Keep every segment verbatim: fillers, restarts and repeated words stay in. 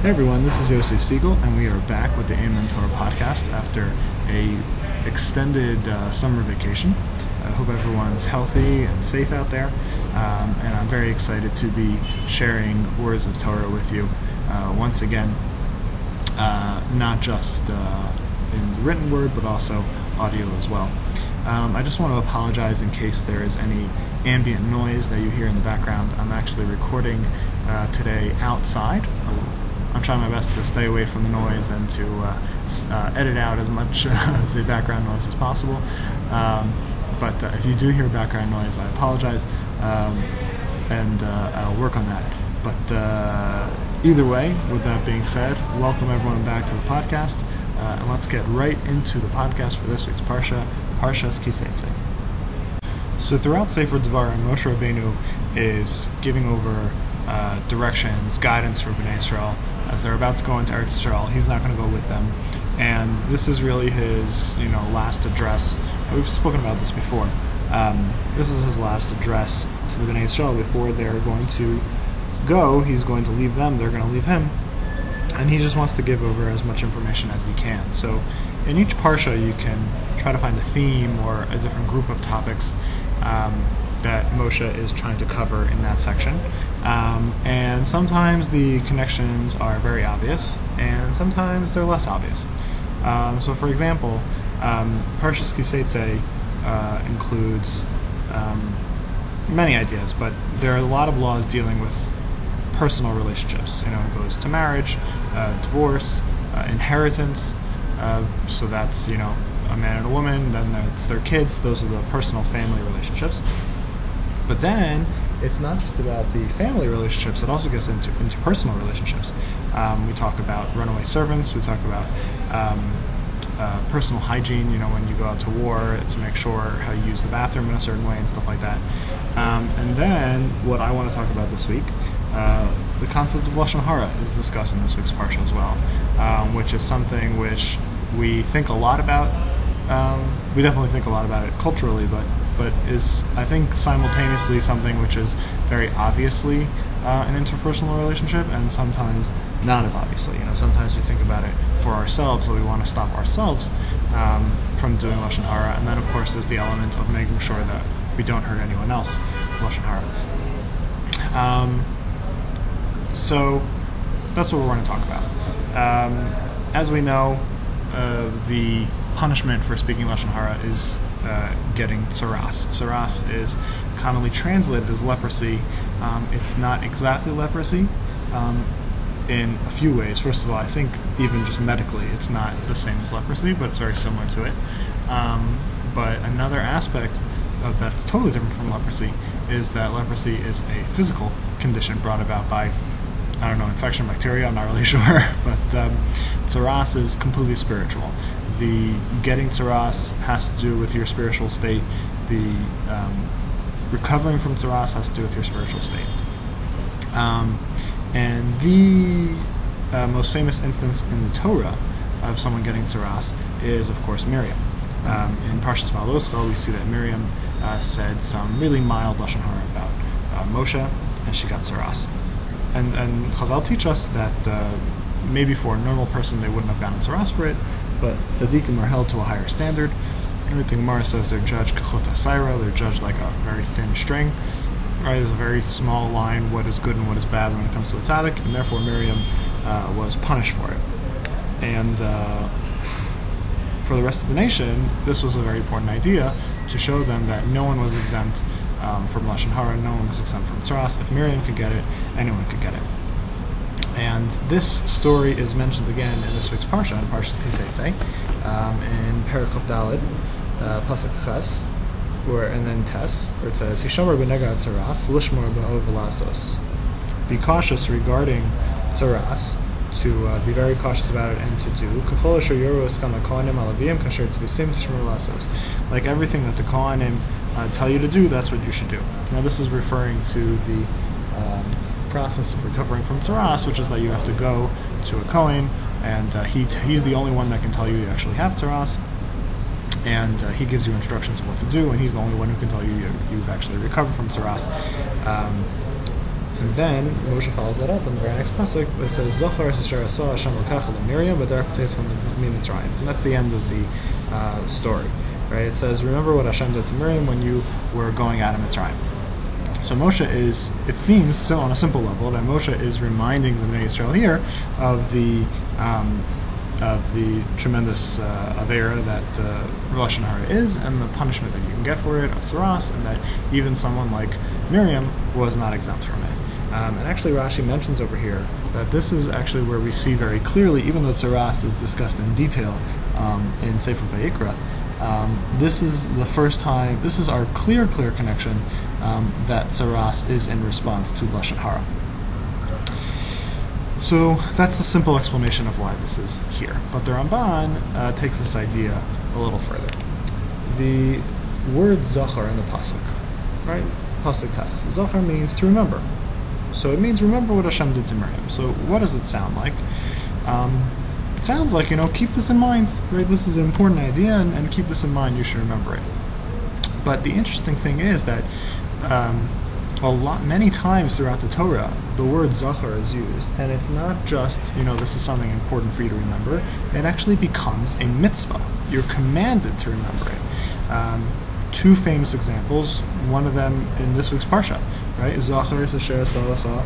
Hey everyone, this is Yosef Siegel, and we are back with the Aimem Torah podcast after a extended uh, summer vacation. I hope everyone's healthy and safe out there, um, and I'm very excited to be sharing words of Torah with you uh, once again, uh, not just uh, in the written word, but also audio as well. Um, I just want to apologize in case there is any ambient noise that you hear in the background. I'm actually recording uh, today outside. I'm trying my best to stay away from the noise and to uh, uh, edit out as much of the background noise as possible. Um, but uh, if you do hear background noise, I apologize, um, and uh, I'll work on that. But uh, either way, with that being said, welcome everyone back to the podcast, uh, and let's get right into the podcast for this week's Parsha, Parshas Ki Seitzei. So throughout Sefardzvar, Moshe Rabenu is giving over uh, directions, guidance for Bnei Yisrael. As they're about to go into Eretz Yisrael, he's not going to go with them. And this is really his, you know, last address. We've spoken about this before. Um, this is his last address to the Bnei Yisrael before they're going to go. He's going to leave them. They're going to leave him. And he just wants to give over as much information as he can. So in each Parsha, you can try to find a theme or a different group of topics um, that Moshe is trying to cover in that section. Um, and sometimes the connections are very obvious, and sometimes they're less obvious. Um, so, for example, um, Parshas Ki Seitzei uh, includes um, many ideas, but there are a lot of laws dealing with personal relationships. You know, it goes to marriage, uh, divorce, uh, inheritance. Uh, so that's, you know, a man and a woman, then it's their kids. Those are the personal family relationships. But then it's not just about the family relationships, it also gets into interpersonal relationships. Um, we talk about runaway servants, we talk about um, uh, personal hygiene, you know, when you go out to war, to make sure how you use the bathroom in a certain way and stuff like that. Um, and then what I want to talk about this week, uh, the concept of Lashon Hara is discussed in this week's Parsha as well, um, which is something which we think a lot about. Um, we definitely think a lot about it culturally, but but is, I think, simultaneously something which is very obviously uh, an interpersonal relationship, and sometimes not as obviously. You know, sometimes we think about it for ourselves, so we want to stop ourselves um, from doing Lashon Hara, and then, of course, there's the element of making sure that we don't hurt anyone else, Lashon Hara. Um, so that's what we're going to talk about. Um, as we know, uh, the punishment for speaking Lashon Hara is Uh, getting Tzaraas. Tzaraas is commonly translated as leprosy. Um, it's not exactly leprosy um, in a few ways. First of all, I think even just medically it's not the same as leprosy, but it's very similar to it. Um, but another aspect of that is totally different from leprosy is that leprosy is a physical condition brought about by, I don't know, infection, bacteria, I'm not really sure, but um, Tzaraas is completely spiritual. The getting Tzaraas has to do with your spiritual state. The um, recovering from Tzaraas has to do with your spiritual state. Um, and the uh, most famous instance in the Torah of someone getting Tzaraas is, of course, Miriam. Um, in Parshas Balak, we see that Miriam uh, said some really mild Lashon Hara about uh, Moshe, and she got Tzaraas. And, and Chazal teach us that uh, maybe for a normal person they wouldn't have gotten Tzaraas for it, but tzaddikim are held to a higher standard. Everything Mara says, they're judged k'chot ha'saira, they're judged like a very thin string. Right, there's a very small line what is good and what is bad when it comes to a tzaddik, and therefore Miriam uh, was punished for it. And uh, for the rest of the nation, this was a very important idea to show them that no one was exempt um, from Lashon Hara, no one was exempt from Tzaraas. If Miriam could get it, anyone could get it. And this story is mentioned again in this week's Parsha, in Parshas Ki Seitzei, um, in Perikop Dalid, uh, Pasuk Ches, where, and then Tes, where it says, Hishomer b'negad Tzaraas, lishmor b'ov lasos. Be cautious regarding Tzaraas, to uh, be very cautious about it and to do. K'chol asher yoros kama Kohanim alavim kasher tzvisim tishmor lasos. Like everything that the Kohanim uh, tell you to do, that's what you should do. Now this is referring to the Um, process of recovering from Tzaraas, which is that you have to go to a Kohen, and uh, he t- he's the only one that can tell you you actually have Tzaraas, and uh, he gives you instructions of what to do, and he's the only one who can tell you you've actually recovered from Tzaraas. Um, And then Moshe follows that up in the very next pasuk that says Zachor asher asah Hashem l'kach Miriam b'derech b'teis mitzrayim. That's the end of the uh, story, right? It says, remember what Hashem did to Miriam when you were going out of Mitzrayim. So Moshe is, it seems, still on a simple level, that Moshe is reminding the Bnei Yisrael here of the um, of the tremendous uh, avera that uh, Lashon Hara is, and the punishment that you can get for it, of Tzaraas, and that even someone like Miriam was not exempt from it. Um, and actually Rashi mentions over here that this is actually where we see very clearly, even though Tzaraas is discussed in detail um, in Sefer Vayikra, Um, this is the first time, this is our clear, clear connection um, that Tzaraas is in response to Lashon Hara. So that's the simple explanation of why this is here. But the Ramban uh, takes this idea a little further. The word Zachor in the Pasuk, right? Pasuk test. Zachor means to remember. So it means remember what Hashem did to Miriam. So what does it sound like? Um, It sounds like, you know, keep this in mind, right? This is an important idea, and, and keep this in mind. You should remember it. But the interesting thing is that um, a lot, many times throughout the Torah, the word Zachor is used, and it's not just, you know, this is something important for you to remember. It actually becomes a mitzvah. You're commanded to remember it. Um, two famous examples. One of them in this week's parsha, right? Zachor asher asah lecha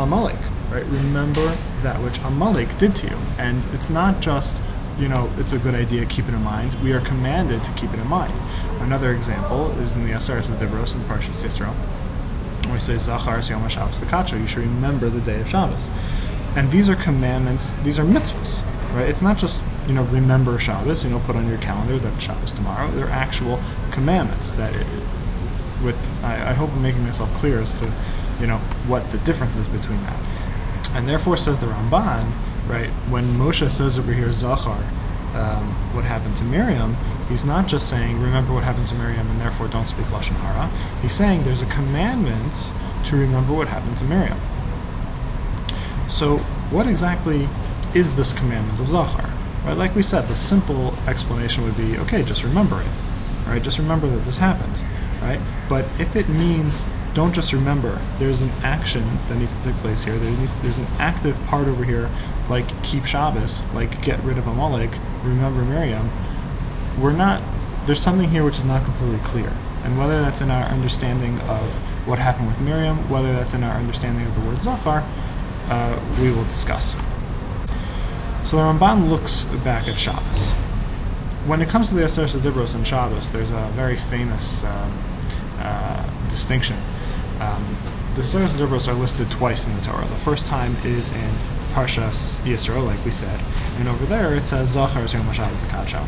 Amalek. Right? Remember that which Amalek did to you. And it's not just, you know, it's a good idea, keep it in mind. We are commanded to keep it in mind. Another example is in the Aseres HaDibros in Parshas Yisro. We say, Zachor es Yom HaShabbos l'kacha, you should remember the day of Shabbos. And these are commandments, these are mitzvahs, right? It's not just, you know, remember Shabbos, you know, put on your calendar that Shabbos tomorrow. They're actual commandments that, it, with, I, I hope I'm making myself clear as to, you know, what the difference is between that. And therefore, says the Ramban, right, when Moshe says over here, Zachor, um, what happened to Miriam, he's not just saying, remember what happened to Miriam and therefore don't speak Lashon Hara. He's saying there's a commandment to remember what happened to Miriam. So what exactly is this commandment of Zachor? Right, like we said, the simple explanation would be, okay, just remember it. Right, just remember that this happened. Right? But if it means don't just remember, there's an action that needs to take place here. There needs, there's an active part over here, like keep Shabbos, like get rid of Amalek, remember Miriam. We're not, there's something here which is not completely clear. And whether that's in our understanding of what happened with Miriam, whether that's in our understanding of the word Zachor, uh, we will discuss. So the Ramban looks back at Shabbos. When it comes to the Aseres HaDibros and Shabbos, there's a very famous um, uh, distinction. Um, the Aseres HaDibros are listed twice in the Torah. The first time is in Parshas Yisro, like we said, and over there it says Zachor es Yom HaShabbos l'kacha.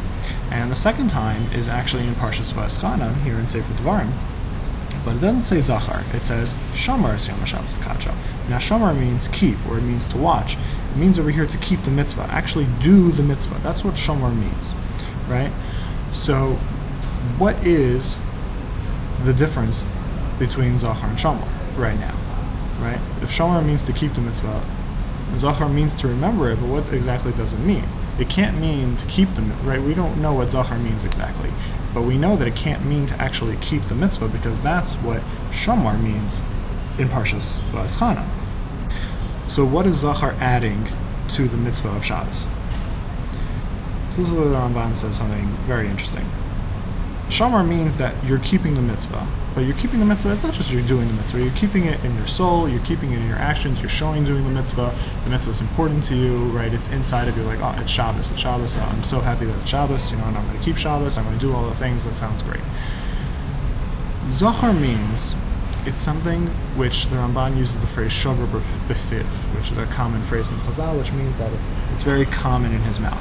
And the second time is actually in Parshas Vaeschanan, here in Sefer Dvarim, but it doesn't say Zachor, it says Shomer es Yom HaShabbos l'kacha. Now Shomer means keep, or it means to watch. It means over here to keep the mitzvah, actually do the mitzvah. That's what Shomer means, right? So what is the difference between Zachor and Shomer right now, right? If Shomer means to keep the mitzvah, Zachor means to remember it, but what exactly does it mean? It can't mean to keep the mitzvah, right? We don't know what Zachor means exactly, but we know that it can't mean to actually keep the mitzvah because that's what Shomer means in Parshas Vaeschanan. So what is Zachor adding to the mitzvah of Shabbos? This is where the Ramban says something very interesting. Shomer means that you're keeping the mitzvah, but you're keeping the mitzvah, it's not just you're doing the mitzvah, you're keeping it in your soul, you're keeping it in your actions, you're showing doing the mitzvah, the mitzvah is important to you, right? It's inside of you, like, oh, it's Shabbos, it's Shabbos, oh, I'm so happy that it's Shabbos, you know, and I'm going to keep Shabbos, I'm going to do all the things, that sounds great. Zachor means it's something which the Ramban uses the phrase shover b'fiv, which is a common phrase in Chazal, which means that it's, it's very common in his mouth.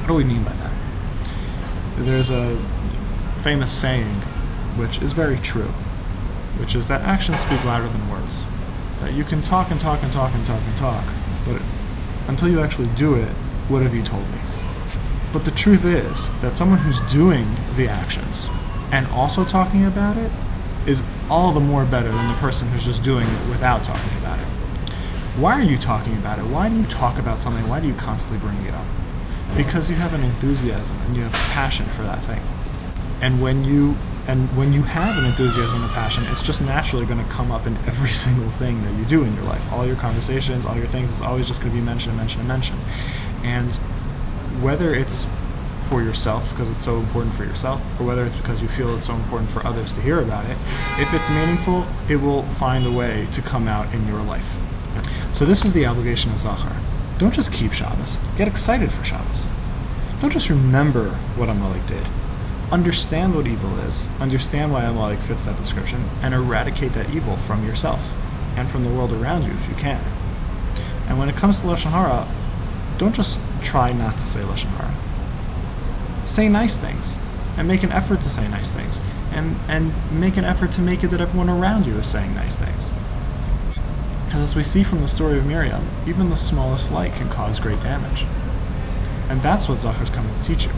What do we mean by that? There's a famous saying, which is very true, which is that actions speak louder than words. That you can talk and talk and talk and talk and talk, but it, until you actually do it, what have you told me? But the truth is that someone who's doing the actions and also talking about it is all the more better than the person who's just doing it without talking about it. Why are you talking about it? Why do you talk about something? Why do you constantly bring it up? Because you have an enthusiasm and you have passion for that thing. And when you And when you have an enthusiasm and a passion, it's just naturally going to come up in every single thing that you do in your life. All your conversations, all your things, it's always just going to be mentioned and mentioned and mentioned. And whether it's for yourself, because it's so important for yourself, or whether it's because you feel it's so important for others to hear about it, if it's meaningful, it will find a way to come out in your life. So this is the obligation of Zachor. Don't just keep Shabbos. Get excited for Shabbos. Don't just remember what Amalek did. Understand what evil is, understand why Amalek fits that description, and eradicate that evil from yourself and from the world around you if you can. And when it comes to Lashon Hara, don't just try not to say Lashon Hara. Say nice things, and make an effort to say nice things, and, and make an effort to make it that everyone around you is saying nice things. And as we see from the story of Miriam, even the smallest light can cause great damage. And that's what Zachor's coming to teach you.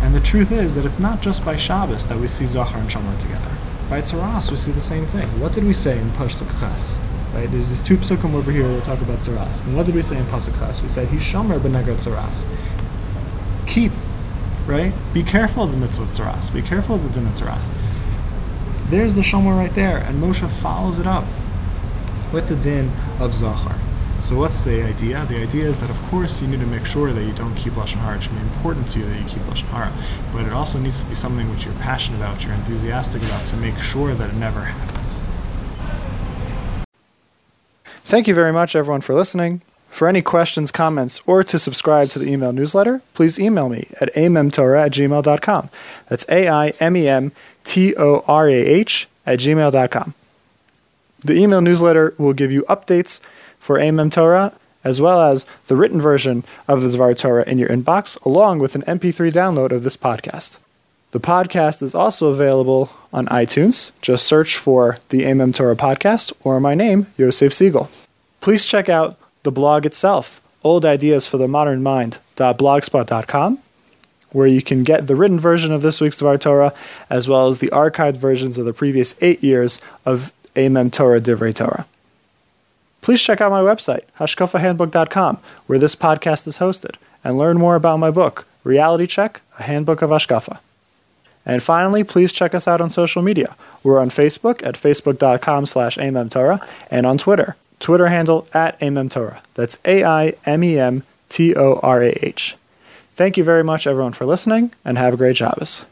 And the truth is that it's not just by Shabbos that we see Zachor and Shomer together. By Tzaraas, we see the same thing. What did we say in Pasuk Ches? Right? There's these two psukim over here that talk about Tzaraas. And what did we say in Pasuk Ches? We said, He Shomer b'negar Tzaraas. Keep, right? Be careful of the mitzvah Tzaraas. Be careful of the din of Tzaraas. There's the Shomer right there, and Moshe follows it up with the din of Zachor. So what's the idea? The idea is that, of course, you need to make sure that you don't keep Lashon Hara. It should be important to you that you keep Lashon Hara. But it also needs to be something which you're passionate about, which you're enthusiastic about, to make sure that it never happens. Thank you very much, everyone, for listening. For any questions, comments, or to subscribe to the email newsletter, please email me at aimemtorah at gmail dot com. That's A I M E M T O R A H at gmail dot com. The email newsletter will give you updates for Aimem Torah, as well as the written version of the Dvar Torah in your inbox, along with an M P three download of this podcast. The podcast is also available on iTunes. Just search for the Aimem Torah podcast or my name, Yosef Siegel. Please check out the blog itself, old ideas for the modern mind dot blogspot dot com, where you can get the written version of this week's Dvar Torah, as well as the archived versions of the previous eight years of Aimem Torah Divrei Torah. Please check out my website, hashkafa handbook dot com, where this podcast is hosted, and learn more about my book, Reality Check, A Handbook of Hashkafa. And finally, please check us out on social media. We're on Facebook at facebook dot com slash aimem torah, and on Twitter, Twitter handle at aimemtorah. That's A I M E M T O R A H. Thank you very much, everyone, for listening, and have a great Shabbos.